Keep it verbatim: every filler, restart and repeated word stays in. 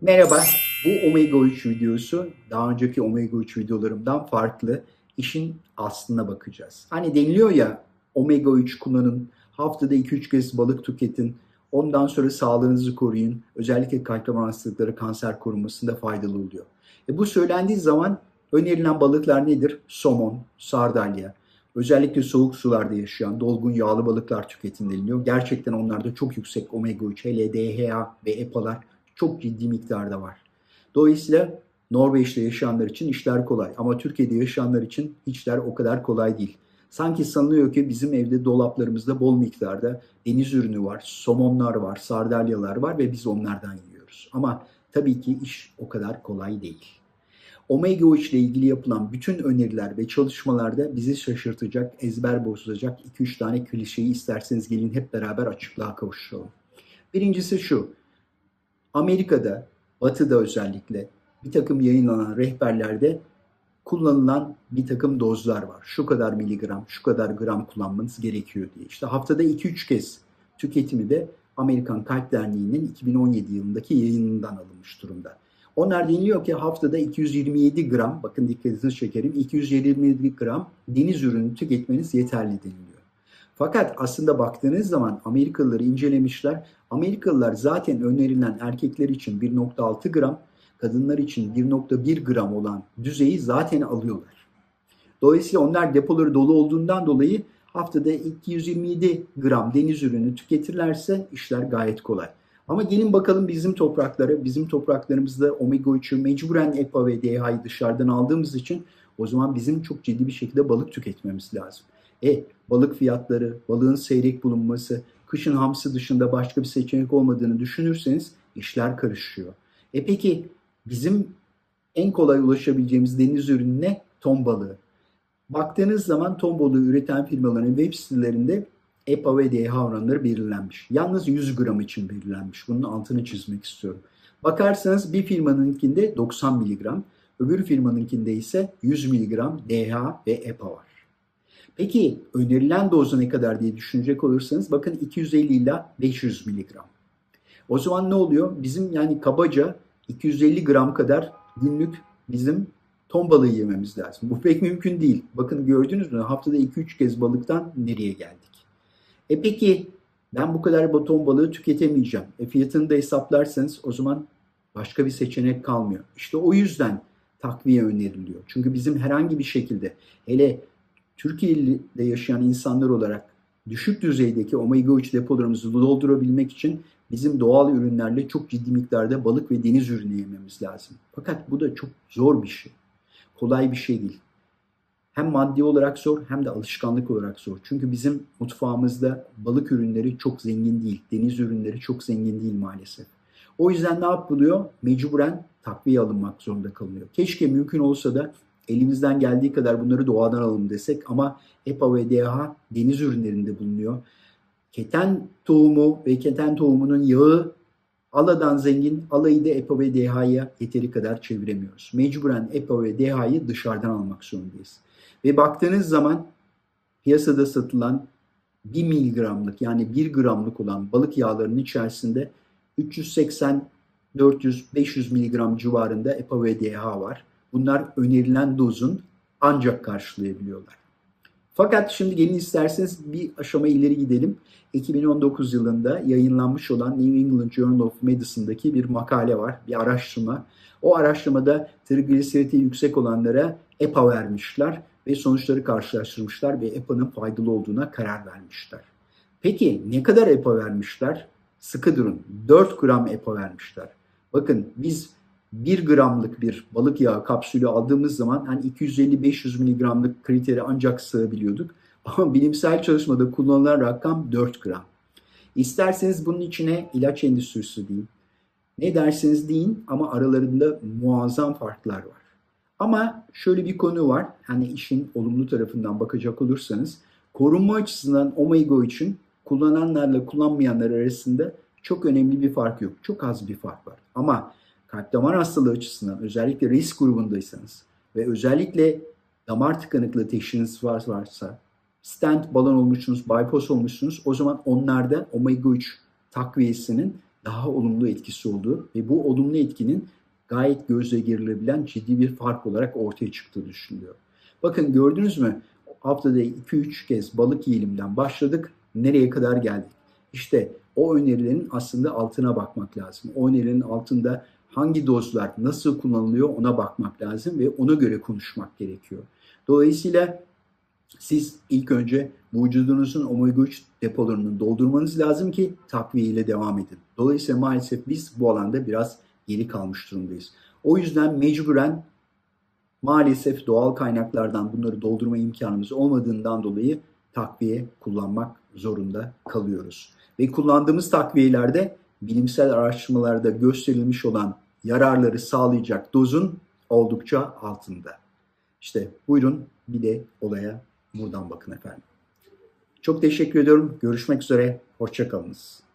Merhaba, bu omega üç videosu daha önceki omega üç videolarımdan farklı. İşin aslına bakacağız. Hani deniliyor ya, omega üç kullanın, haftada iki üç kez balık tüketin, ondan sonra sağlığınızı koruyun. Özellikle kalp damar hastalıkları, kanser korumasında faydalı oluyor. E bu söylendiği zaman önerilen balıklar nedir? Somon, sardalya, özellikle soğuk sularda yaşayan dolgun yağlı balıklar tüketin deniliyor. Gerçekten onlarda çok yüksek omega üç, hele D H A ve E P A'lar çok ciddi miktarda var. Dolayısıyla Norveç'te yaşayanlar için işler kolay ama Türkiye'de yaşayanlar için işler o kadar kolay değil. Sanki sanılıyor ki bizim evde dolaplarımızda bol miktarda deniz ürünü var, somonlar var, sardalyalar var ve biz onlardan yiyoruz. Ama tabii ki iş o kadar kolay değil. omega üç ile ilgili yapılan bütün öneriler ve çalışmalarda bizi şaşırtacak, ezber bozacak iki üç tane klişeyi isterseniz gelin hep beraber açıklığa kavuşalım. Birincisi şu. Amerika'da, Batı'da özellikle bir takım yayınlanan rehberlerde kullanılan bir takım dozlar var. Şu kadar miligram, şu kadar gram kullanmanız gerekiyor diye. İşte haftada iki üç kez tüketimi de Amerikan Kalp Derneği'nin iki bin on yedi yılındaki yayınından alınmış durumda. Onlar deniliyor ki haftada iki yüz yirmi yedi gram, bakın dikkatinizi çekerim, iki yüz yirmi yedi gram deniz ürünü tüketmeniz yeterli deniliyor. Fakat aslında baktığınız zaman Amerikalıları incelemişler. Amerikalılar zaten önerilen erkekler için bir nokta altı gram, kadınlar için bir nokta bir gram olan düzeyi zaten alıyorlar. Dolayısıyla onlar depoları dolu olduğundan dolayı haftada iki yüz yirmi yedi gram deniz ürünü tüketirlerse işler gayet kolay. Ama gelin bakalım bizim topraklara, bizim topraklarımızda omega üçü mecburen E P A ve D H A'yı dışarıdan aldığımız için o zaman bizim çok ciddi bir şekilde balık tüketmemiz lazım. E, balık fiyatları, balığın seyrek bulunması, kışın hamsi dışında başka bir seçenek olmadığını düşünürseniz işler karışıyor. E peki bizim en kolay ulaşabileceğimiz deniz ürünü ne? Ton balığı. Baktığınız zaman ton balığı üreten firmaların web sitelerinde E P A ve D H A oranları belirlenmiş. Yalnız yüz gram için belirlenmiş. Bunun altını çizmek istiyorum. Bakarsanız bir firmanınkinde doksan miligram, öbür firmanınkinde ise yüz miligram D H A ve E P A var. Peki önerilen dozda ne kadar diye düşünecek olursanız bakın iki yüz elli ila beş yüz miligram. O zaman ne oluyor? Bizim yani kabaca iki yüz elli gram kadar günlük bizim ton balığı yememiz lazım. Bu pek mümkün değil. Bakın gördünüz mü? Haftada iki üç kez balıktan nereye geldik? E peki ben bu kadar ton balığı tüketemeyeceğim. E fiyatını da hesaplarsanız o zaman başka bir seçenek kalmıyor. İşte o yüzden takviye öneriliyor. Çünkü bizim herhangi bir şekilde hele Türkiye'de yaşayan insanlar olarak düşük düzeydeki omega üç depolarımızı doldurabilmek için bizim doğal ürünlerle çok ciddi miktarda balık ve deniz ürünü yememiz lazım. Fakat bu da çok zor bir şey. Kolay bir şey değil. Hem maddi olarak zor hem de alışkanlık olarak zor. Çünkü bizim mutfağımızda balık ürünleri çok zengin değil. Deniz ürünleri çok zengin değil maalesef. O yüzden ne yapılıyor? Mecburen takviye alınmak zorunda kalınıyor. Keşke mümkün olsa da elimizden geldiği kadar bunları doğadan alalım desek ama E P A ve D H A deniz ürünlerinde bulunuyor. Keten tohumu ve keten tohumunun yağı aladan zengin, alayı da E P A ve D H A'ya yeteri kadar çeviremiyoruz. Mecburen E P A ve D H A'yı dışarıdan almak zorundayız. Ve baktığınız zaman piyasada satılan bir miligramlık yani bir gramlık olan balık yağlarının içerisinde üç yüz seksen, dört yüz, beş yüz miligram civarında E P A ve D H A var. Bunlar önerilen dozun ancak karşılayabiliyorlar. Fakat şimdi gelin isterseniz bir aşama ileri gidelim. iki bin on dokuz yılında yayınlanmış olan New England Journal of Medicine'daki bir makale var, bir araştırma. O araştırmada trigliseriti yüksek olanlara E P A vermişler ve sonuçları karşılaştırmışlar ve E P A'nın faydalı olduğuna karar vermişler. Peki ne kadar E P A vermişler? Sıkı durun. dört gram E P A vermişler. Bakın biz bir gramlık bir balık yağı kapsülü aldığımız zaman hani iki yüz elli beş yüz miligramlık kriteri ancak sığabiliyorduk. Ama bilimsel çalışmada kullanılan rakam dört gram. İsterseniz bunun içine ilaç endüstrisi deyin. Ne derseniz deyin ama aralarında muazzam farklar var. Ama şöyle bir konu var. Hani işin olumlu tarafından bakacak olursanız korunma açısından omega için kullananlarla kullanmayanlar arasında çok önemli bir fark yok. Çok az bir fark var. Ama kalp damar hastalığı açısından özellikle risk grubundaysanız ve özellikle damar tıkanıklığı teşhisi varsa, stent balon olmuşsunuz, bypass olmuşsunuz, o zaman onlarda omega üç takviyesinin daha olumlu etkisi oldu ve bu olumlu etkinin gayet gözle görülebilen ciddi bir fark olarak ortaya çıktığı düşünülüyor. Bakın gördünüz mü? Haftada iki üç kez balık yiyelimden başladık. Nereye kadar geldik? İşte o önerilerin aslında altına bakmak lazım. O önerilerin altında hangi dozlar nasıl kullanılıyor ona bakmak lazım ve ona göre konuşmak gerekiyor. Dolayısıyla siz ilk önce vücudunuzun omega üç depolarını doldurmanız lazım ki takviye ile devam edin. Dolayısıyla maalesef biz bu alanda biraz geri kalmış durumdayız. O yüzden mecburen maalesef doğal kaynaklardan bunları doldurma imkanımız olmadığından dolayı takviye kullanmak zorunda kalıyoruz. Ve kullandığımız takviyelerde bilimsel araştırmalarda gösterilmiş olan yararları sağlayacak dozun oldukça altında. İşte buyurun bir de olaya buradan bakın efendim. Çok teşekkür ediyorum. Görüşmek üzere. Hoşça kalınız.